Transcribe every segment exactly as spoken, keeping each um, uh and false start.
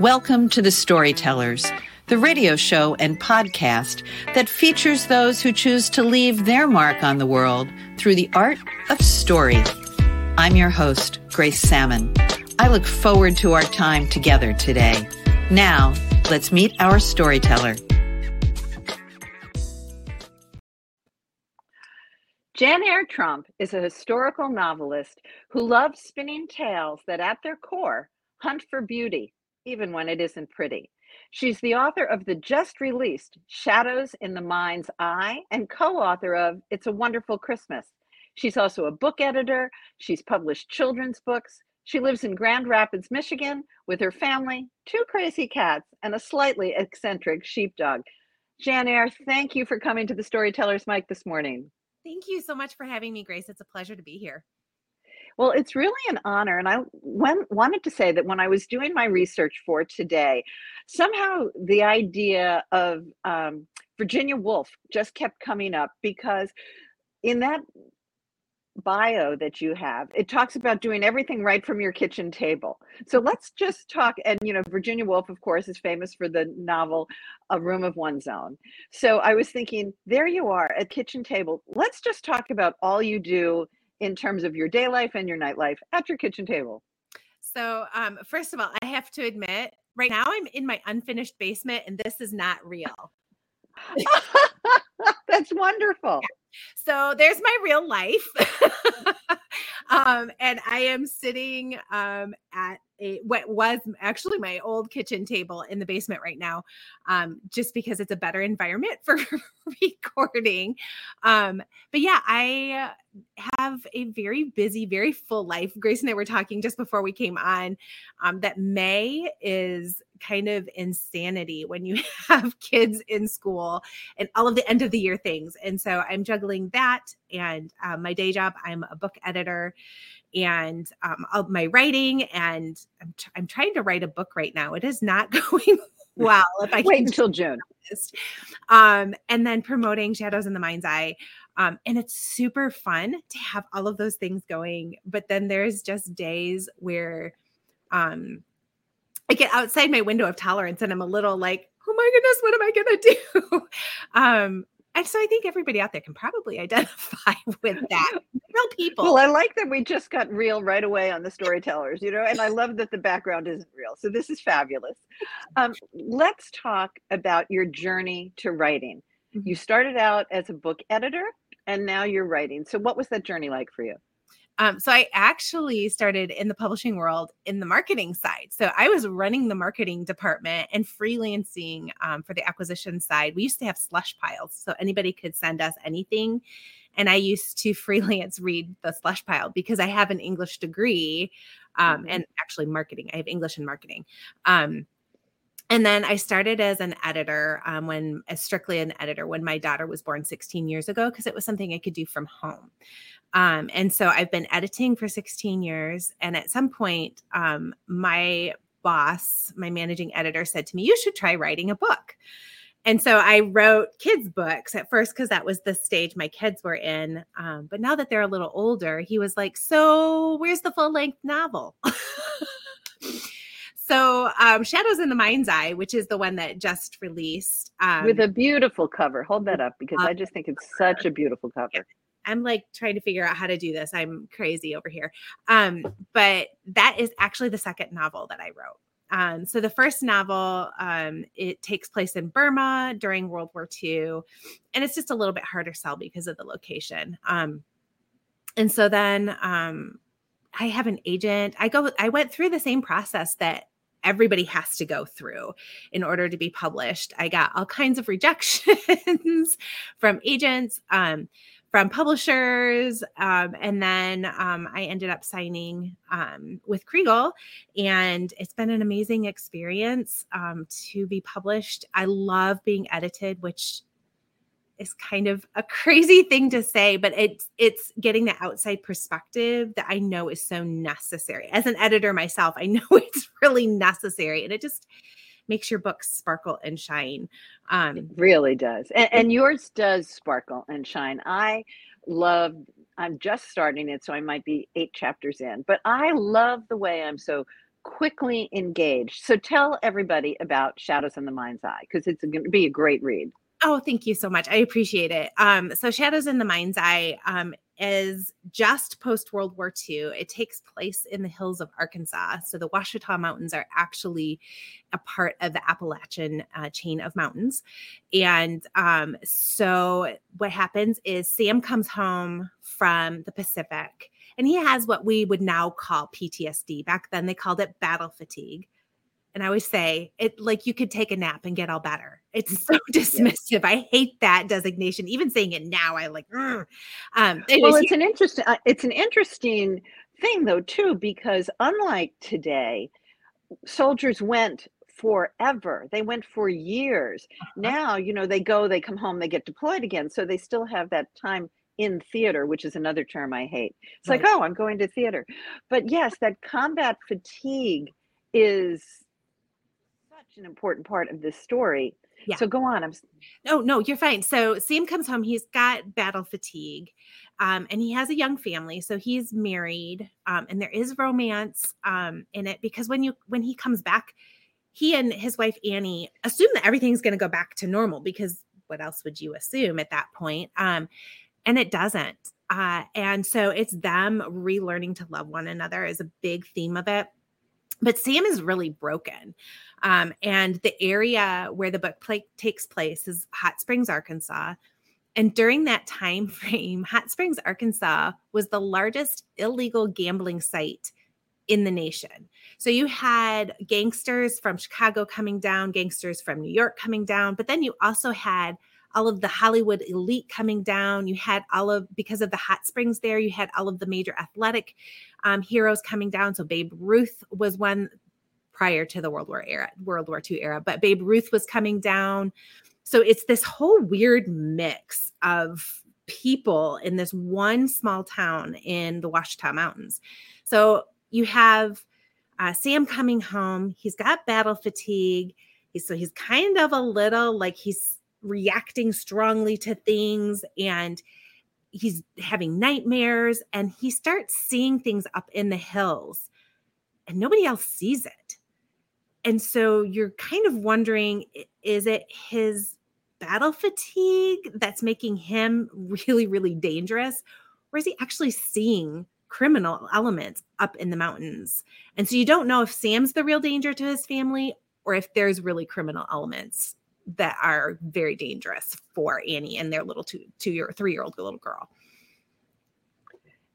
Welcome to The Storytellers, the radio show and podcast that features those who choose to leave their mark on the world through the art of story. I'm your host, Grace Salmon. I look forward to our time together today. Now, let's meet our storyteller. Janyre Tromp is a historical novelist who loves spinning tales that at their core hunt for beauty, even when it isn't pretty. She's the author of the just-released Shadows in the Mind's Eye and co-author of It's a Wonderful Christmas. She's also a book editor. She's published children's books. She lives in Grand Rapids, Michigan, with her family, two crazy cats, and a slightly eccentric sheepdog. Janyre, thank you for coming to the Storyteller's Mic this morning. Thank you so much for having me, Grace. It's a pleasure to be here. Well, it's really an honor. And I when, wanted to say that when I was doing my research for today, somehow the idea of um, Virginia Woolf just kept coming up, because in that bio that you have, it talks about doing everything right from your kitchen table. So let's just talk. And, you know, Virginia Woolf, of course, is famous for the novel A Room of One's Own. So I was thinking, there you are at kitchen table. Let's just talk about all you do in terms of your day life and your night life at your kitchen table. So um, first of all, I have to admit, right now I'm in my unfinished basement and this is not real. That's wonderful. So there's my real life. um, and I am sitting um, at a, what was actually my old kitchen table in the basement right now, um, just because it's a better environment for recording. Um, but yeah, I have a very busy, very full life. Grace and I were talking just before we came on um, that May is kind of insanity when you have kids in school and all of the end of the year things. And so I'm juggling that and uh, my day job. I'm a book editor and um, of my writing, and I'm, t- I'm trying to write a book right now. It is not going well. If I wait until June. Um, and then promoting Shadows in the Mind's Eye. Um, and it's super fun to have all of those things going. But then there's just days where um, I get outside my window of tolerance and I'm a little like, oh my goodness, what am I going to do? um, and so I think everybody out there can probably identify with that. Real people. Well, I like that we just got real right away on the Storytellers, you know, and I love that the background isn't real. So this is fabulous. Um, let's talk about your journey to writing. Mm-hmm. You started out as a book editor and now you're writing. So what was that journey like for you? Um, so I actually started in the publishing world in the marketing side. So I was running the marketing department and freelancing um, for the acquisition side. We used to have slush piles, so anybody could send us anything. And I used to freelance read the slush pile because I have an English degree um, mm-hmm. and actually marketing. I have English and marketing. Um, and then I started as an editor um, when as strictly an editor when my daughter was born sixteen years ago, because it was something I could do from home. Um, and so I've been editing for sixteen years. And at some point, um, my boss, my managing editor, said to me, you should try writing a book. And so I wrote kids' books at first because that was the stage my kids were in. Um, but now that they're a little older, he was like, so where's the full-length novel? So um, Shadows in the Mind's Eye, which is the one that just released. Um, With a beautiful cover. Hold that up, because I just think it's such a beautiful cover. I'm like trying to figure out how to do this. I'm crazy over here. Um, but that is actually the second novel that I wrote. Um, so the first novel, um, it takes place in Burma during World War Two, and it's just a little bit harder sell because of the location. Um, and so then um, I have an agent. I go. I went through the same process that everybody has to go through in order to be published. I got all kinds of rejections from agents, um, from publishers. Um, and then um, I ended up signing um, with Kregel, and it's been an amazing experience um, to be published. I love being edited, which is kind of a crazy thing to say, but it's, it's getting the outside perspective that I know is so necessary. As an editor myself, I know it's really necessary, and it just makes your book sparkle and shine. Um, it really does. And, and yours does sparkle and shine. I love, I'm just starting it, so I might be eight chapters in, but I love the way I'm so quickly engaged. So tell everybody about Shadows in the Mind's Eye, because it's going to be a great read. Oh, thank you so much. I appreciate it. Um, so Shadows in the Mind's Eye um, is just post-World War Two. It takes place in the hills of Arkansas. So the Ouachita Mountains are actually a part of the Appalachian uh, chain of mountains. And um, so what happens is Sam comes home from the Pacific, and he has what we would now call P T S D. Back then they called it battle fatigue. And I always say it like you could take a nap and get all better. It's so dismissive. Yes. I hate that designation. Even saying it now, I like. Um, it well, was, it's an interesting. Uh, it's an interesting thing though too, because unlike today, soldiers went forever. They went for years. Uh-huh. Now, you know, they go, they come home, they get deployed again. So they still have that time in theater, which is another term I hate. It's right. Like, oh, I'm going to theater. But yes, that combat fatigue is an important part of this story. Yeah. So go on. I'm No, no, you're fine. So Sam comes home. He's got battle fatigue, um, and he has a young family. So he's married, um, and there is romance um, in it, because when you when he comes back, he and his wife Annie assume that everything's going to go back to normal, because what else would you assume at that point? Um, and it doesn't. Uh, and so it's them relearning to love one another is a big theme of it. But Sam is really broken. Um, and the area where the book play- takes place is Hot Springs, Arkansas. And during that time frame, Hot Springs, Arkansas was the largest illegal gambling site in the nation. So you had gangsters from Chicago coming down, gangsters from New York coming down, but then you also had all of the Hollywood elite coming down. You had all of, because of the hot springs there, you had all of the major athletic um, heroes coming down. So Babe Ruth was one prior to the World War era, World War Two era, but Babe Ruth was coming down. So it's this whole weird mix of people in this one small town in the Ouachita Mountains. So you have uh, Sam coming home. He's got battle fatigue. He's, so he's kind of a little like he's reacting strongly to things, and he's having nightmares, and he starts seeing things up in the hills and nobody else sees it. And so you're kind of wondering, is it his battle fatigue that's making him really, really dangerous? Or is he actually seeing criminal elements up in the mountains? And so you don't know if Sam's the real danger to his family or if there's really criminal elements that are very dangerous for Annie and their little two, two-year, three-year-old little girl.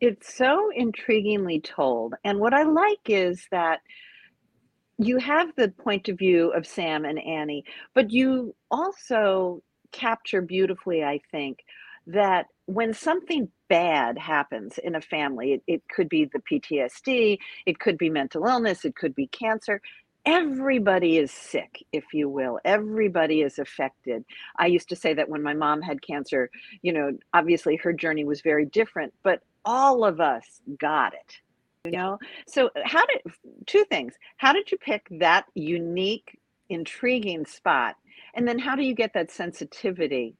It's so intriguingly told. And what I like is that you have the point of view of Sam and Annie, but you also capture beautifully, I think, that when something bad happens in a family, it, it could be the P T S D, it could be mental illness, it could be cancer. Everybody is sick, if you will. Everybody is affected. I used to say that when my mom had cancer, you know, obviously her journey was very different, but all of us got it, you know? So how did, two things, how did you pick that unique, intriguing spot? And then how do you get that sensitivity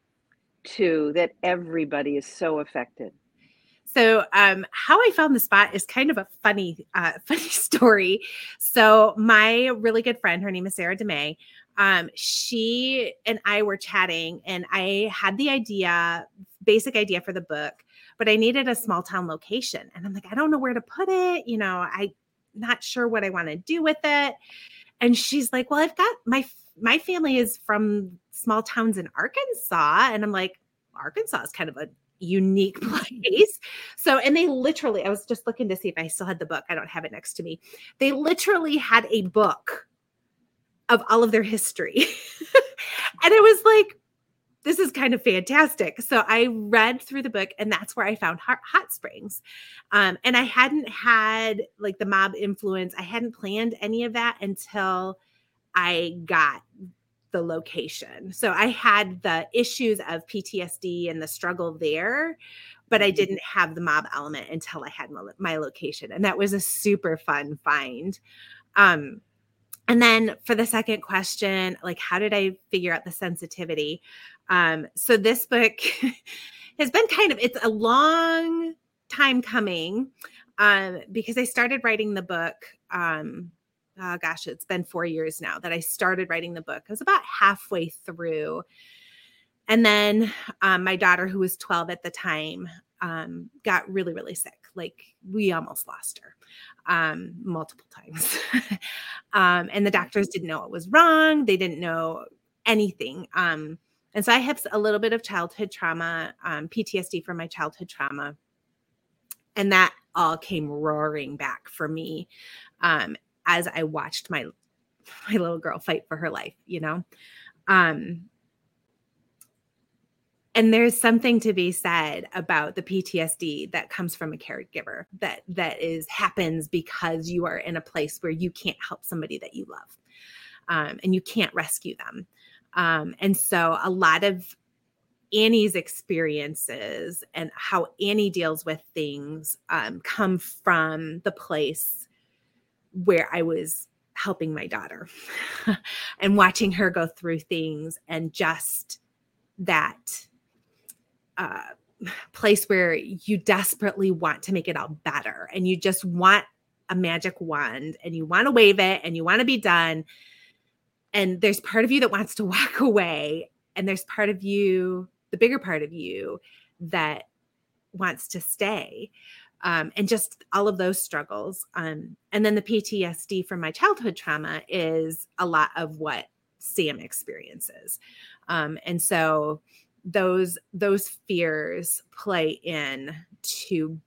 to that everybody is so affected? So um, how I found the spot is kind of a funny, uh, funny story. So my really good friend, her name is Sarah DeMay. Um, she and I were chatting, and I had the idea, basic idea for the book, but I needed a small town location. And I'm like, I don't know where to put it. You know, I'm not sure what I want to do with it. And she's like, well, I've got my, my family is from small towns in Arkansas. And I'm like, Arkansas is kind of a unique place. So, and they literally, I was just looking to see if I still had the book. I don't have it next to me. They literally had a book of all of their history. And it was like, this is kind of fantastic. So I read through the book, and that's where I found Hot, hot Springs. Um, and I hadn't had like the mob influence. I hadn't planned any of that until I got the location. So I had the issues of P T S D and the struggle there, but I didn't have the mob element until I had my, my location. And that was a super fun find. Um, and then for the second question, like, how did I figure out the sensitivity? Um, so this book has been kind of, it's a long time coming um, because I started writing the book um, oh gosh, it's been four years now that I started writing the book. I was about halfway through. And then um, my daughter, who was twelve at the time, um, got really, really sick. Like, we almost lost her um, multiple times. um, and the doctors didn't know what was wrong. They didn't know anything. Um, and so I have a little bit of childhood trauma, um, P T S D from my childhood trauma. And that all came roaring back for me um, as I watched my my little girl fight for her life, you know? Um And there's something to be said about the P T S D that comes from a caregiver that that is happens because you are in a place where you can't help somebody that you love, um, and you can't rescue them. Um, and so a lot of Annie's experiences and how Annie deals with things um, come from the place where I was helping my daughter and watching her go through things, and just that Uh, place where you desperately want to make it all better, and you just want a magic wand, and you want to wave it, and you want to be done. And there's part of you that wants to walk away, and there's part of you, the bigger part of you, that wants to stay, um, and just all of those struggles. Um, and then the P T S D from my childhood trauma is a lot of what Sam experiences, um, and so those those fears play in to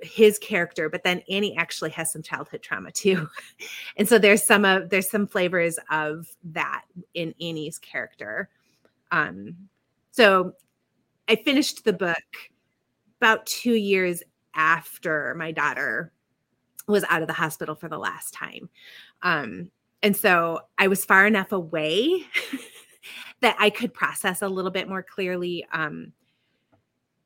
his character. But then Annie actually has some childhood trauma too. And so there's some of there's some flavors of that in Annie's character. Um, so I finished the book about two years after my daughter was out of the hospital for the last time. Um, and so I was far enough away that I could process a little bit more clearly. Um,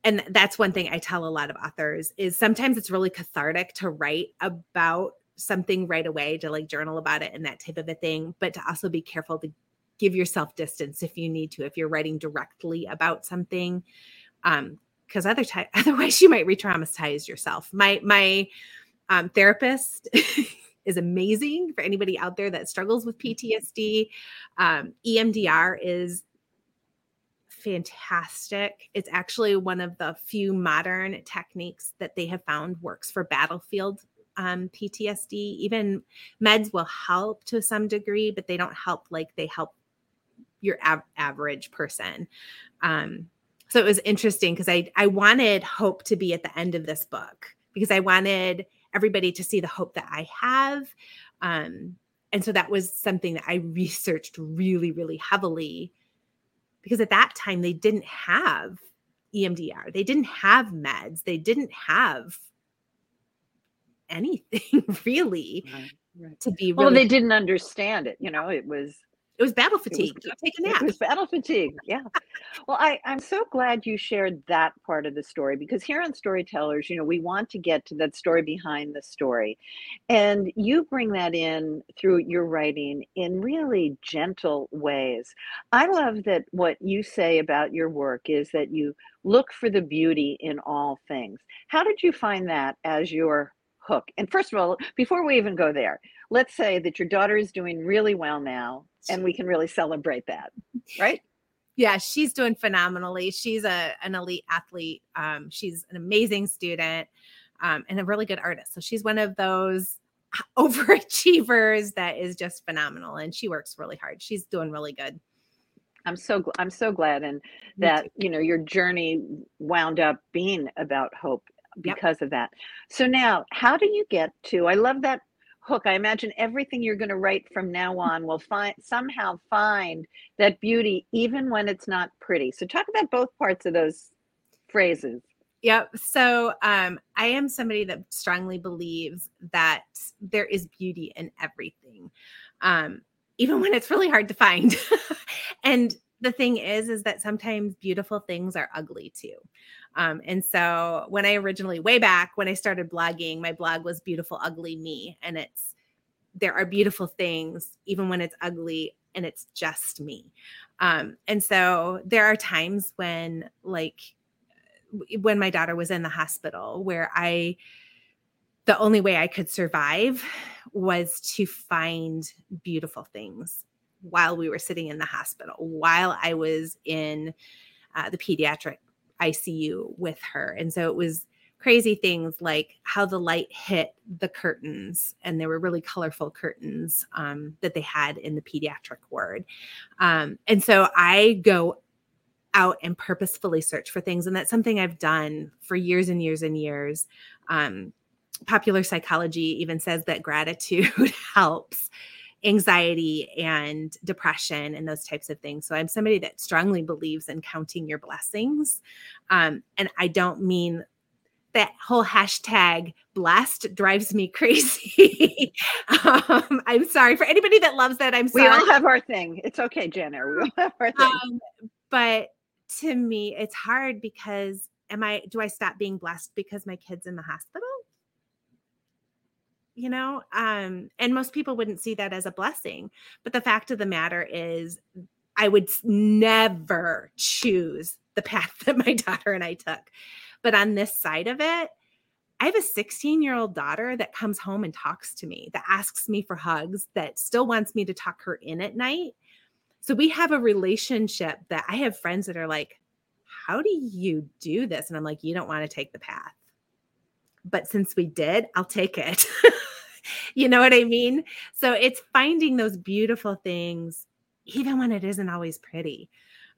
and that's one thing I tell a lot of authors is sometimes it's really cathartic to write about something right away, to like journal about it and that type of a thing, but to also be careful to give yourself distance if you need to, if you're writing directly about something, um, because other t- otherwise you might re-traumatize yourself. My, my um, therapist is amazing for anybody out there that struggles with P T S D. Um, E M D R is fantastic. It's actually one of the few modern techniques that they have found works for battlefield um, P T S D. Even meds will help to some degree, but they don't help like they help your av- average person. Um, so it was interesting because I, I wanted hope to be at the end of this book, because I wanted everybody to see the hope that I have. Um, and so that was something that I researched really, really heavily, because at that time they didn't have E M D R. They didn't have meds. They didn't have anything really right, right. to be really- Well, they didn't understand it. You know, it was- It was battle fatigue. It was, take a nap. It was battle fatigue, yeah. Well, I, I'm so glad you shared that part of the story, because here on Storytellers, you know, we want to get to that story behind the story. And you bring that in through your writing in really gentle ways. I love that what you say about your work is that you look for the beauty in all things. How did you find that as your hook? And first of all, before we even go there, let's say that your daughter is doing really well now, and we can really celebrate that, right? Yeah, she's doing phenomenally. She's a an elite athlete. Um, she's an amazing student um, and a really good artist. So she's one of those overachievers that is just phenomenal, and she works really hard. She's doing really good. I'm so gl- I'm so glad, and that you know your journey wound up being about hope because yep. of that. So now, how do you get to? I love that hook. I imagine everything you're going to write from now on will find somehow find that beauty, even when it's not pretty. So talk about both parts of those phrases. Yep. So um, I am somebody that strongly believes that there is beauty in everything, um, even when it's really hard to find. And the thing is, is that sometimes beautiful things are ugly too. Um, and so when I originally, way back when I started blogging, my blog was Beautiful Ugly Me. And it's, there are beautiful things, even when it's ugly, and it's just me. Um, and so there are times when, like, when my daughter was in the hospital, where I the only way I could survive was to find beautiful things while we were sitting in the hospital, while I was in uh, the pediatric I C U with her. And so it was crazy things like how the light hit the curtains, and they were really colorful curtains um, that they had in the pediatric ward. Um, and so I go out and purposefully search for things. And that's something I've done for years and years and years. Um, popular psychology even says that gratitude helps anxiety and depression and those types of things. So I'm somebody that strongly believes in counting your blessings. Um, and I don't mean that whole hashtag blessed drives me crazy. um, I'm sorry for anybody that loves that. I'm sorry. We all have our thing. It's okay, Janyre. We all have our thing. Um, but to me, it's hard because am I, do I stop being blessed because my kid's in the hospital? You know, um, and most people wouldn't see that as a blessing. But the fact of the matter is, I would never choose the path that my daughter and I took. But on this side of it, I have a sixteen-year-old daughter that comes home and talks to me, that asks me for hugs, that still wants me to tuck her in at night. So we have a relationship that I have friends that are like, how do you do this? And I'm like, you don't want to take the path. But since we did, I'll take it. You know what I mean? So it's finding those beautiful things, even when it isn't always pretty.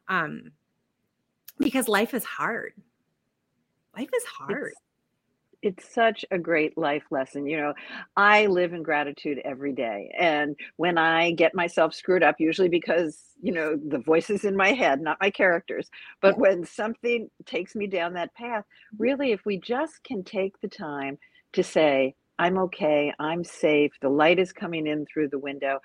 Um, because life is hard. Life is hard. It's, it's such a great life lesson. You know, I live in gratitude every day. And when I get myself screwed up, usually because, you know, the voices in my head, not my characters, but yeah. When something takes me down that path, really, if we just can take the time to say, I'm okay, I'm safe, the light is coming in through the window.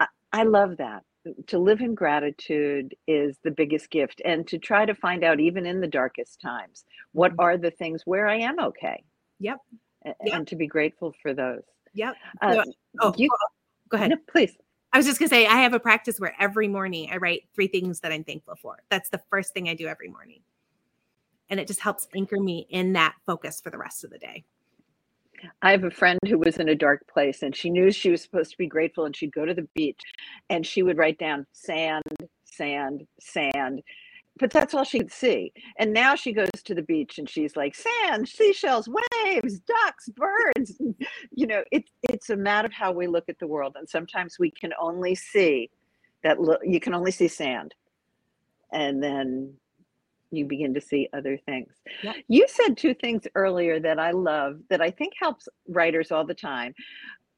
I, I love that. To live in gratitude is the biggest gift, and to try to find out, even in the darkest times, what are the things where I am okay. Yep. And, yep. and to be grateful for those. Yep. Uh, oh, you, go ahead. No, please. I was just going to say, I have a practice where every morning I write three things that I'm thankful for. That's the first thing I do every morning. And it just helps anchor me in that focus for the rest of the day. I have a friend who was in a dark place, and she knew she was supposed to be grateful, and she'd go to the beach and she would write down sand, sand, sand, but that's all she could see. And now she goes to the beach and she's like, sand, seashells, waves, ducks, birds. You know, it, it's a matter of how we look at the world. And sometimes we can only see that lo- you can only see sand, and then you begin to see other things. Yep. You said two things earlier that I love, that I think helps writers all the time.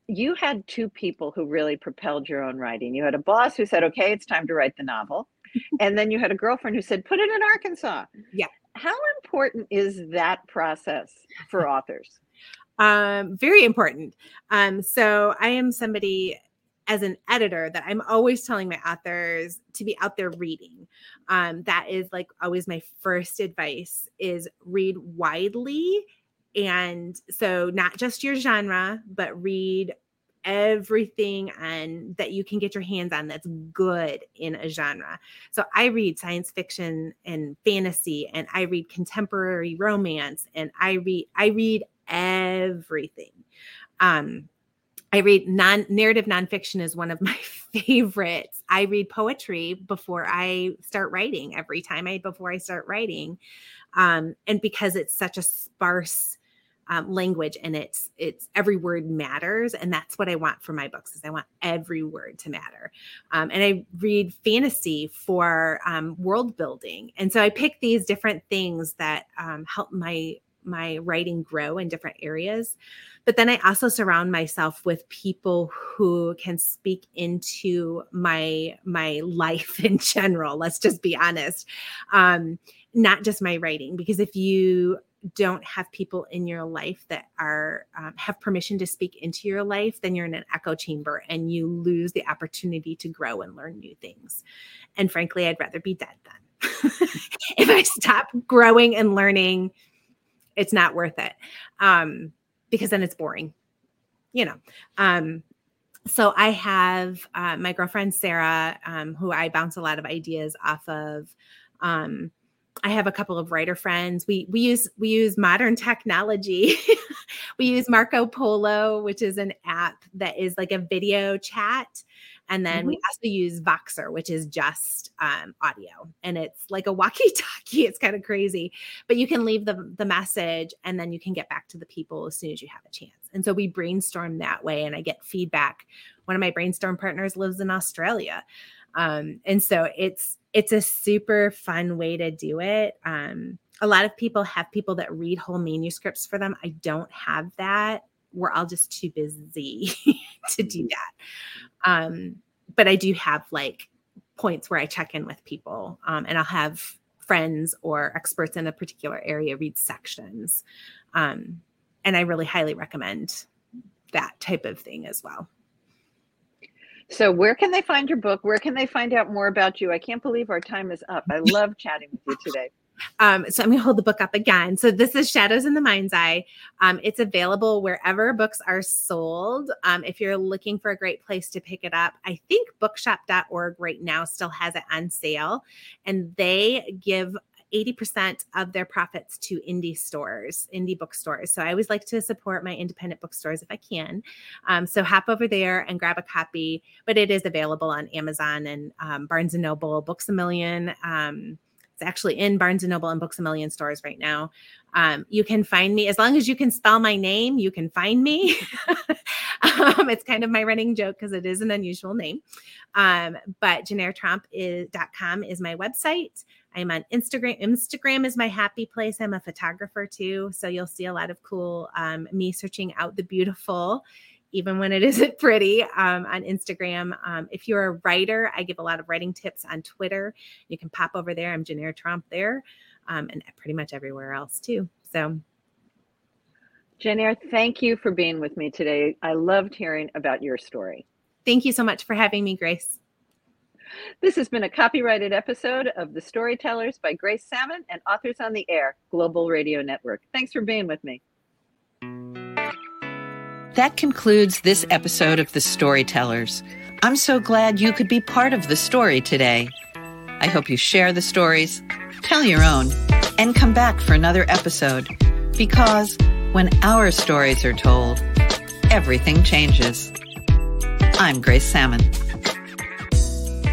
You had two people who really propelled your own writing. You had a boss who said, okay, it's time to write the novel. And then you had a girlfriend who said, put it in Arkansas. Yeah. How important is that process for authors? Um, very important. Um, so I am somebody, as an editor, that I'm always telling my authors to be out there reading. Um, that is like always my first advice, is read widely. And so not just your genre, but read everything on, that you can get your hands on that's good in a genre. So I read science fiction and fantasy, and I read contemporary romance, and I read, I read everything. Um, I read non narrative nonfiction is one of my favorites. I read poetry before I start writing every time I before I start writing, um, and because it's such a sparse um, language, and it's it's every word matters, and that's what I want for my books, is I want every word to matter. Um, and I read fantasy for um, world building, and so I pick these different things that um, help my. my writing grow in different areas. But then I also surround myself with people who can speak into my, my life in general. Let's just be honest. Um, not just my writing, because if you don't have people in your life that are, um, have permission to speak into your life, then you're in an echo chamber and you lose the opportunity to grow and learn new things. And frankly, I'd rather be dead then. If I stop growing and learning, it's not worth it, um, because then it's boring, you know. Um, so I have uh, my girlfriend, Sarah, um, who I bounce a lot of ideas off of. Um, I have a couple of writer friends. We we use we use modern technology. We use Marco Polo, which is an app that is like a video chat. And then mm-hmm. we also use Voxer, which is just um, audio. And it's like a walkie-talkie. It's kind of crazy. But you can leave the, the message, and then you can get back to the people as soon as you have a chance. And so we brainstorm that way, and I get feedback. One of my brainstorm partners lives in Australia. Um, and so it's it's a super fun way to do it. Um, a lot of people have people that read whole manuscripts for them. I don't have that. We're all just too busy to do that. Um, but I do have like points where I check in with people, um, and I'll have friends or experts in a particular area read sections. Um, and I really highly recommend that type of thing as well. So where can they find your book? Where can they find out more about you? I can't believe our time is up. I love chatting with you today. Um, so I'm going to hold the book up again. So this is Shadows in the Mind's Eye. Um, it's available wherever books are sold. Um, if you're looking for a great place to pick it up, I think bookshop dot org right now still has it on sale, and they give eighty percent of their profits to indie stores, indie bookstores. So I always like to support my independent bookstores if I can. Um, so hop over there and grab a copy, but it is available on Amazon and um, Barnes and Noble, Books a Million. Um, it's actually in Barnes and Noble and Books a Million stores right now. Um, you can find me, as long as you can spell my name, you can find me. um, it's kind of my running joke because it is an unusual name. Um, but Janyre Tromp dot com is my website. I'm on Instagram. Instagram is my happy place. I'm a photographer too. So you'll see a lot of cool, um, me searching out the beautiful, even when it isn't pretty, um, on Instagram. Um, if you're a writer, I give a lot of writing tips on Twitter. You can pop over there. I'm Janyre Tromp there, um, and pretty much everywhere else too. So Janyre, thank you for being with me today. I loved hearing about your story. Thank you so much for having me, Grace. This has been a copyrighted episode of The Storytellers by Grace Salmon and Authors on the Air, Global Radio Network. Thanks for being with me. That concludes this episode of The Storytellers. I'm so glad you could be part of the story today. I hope you share the stories, tell your own, and come back for another episode. Because when our stories are told, everything changes. I'm Grace Salmon.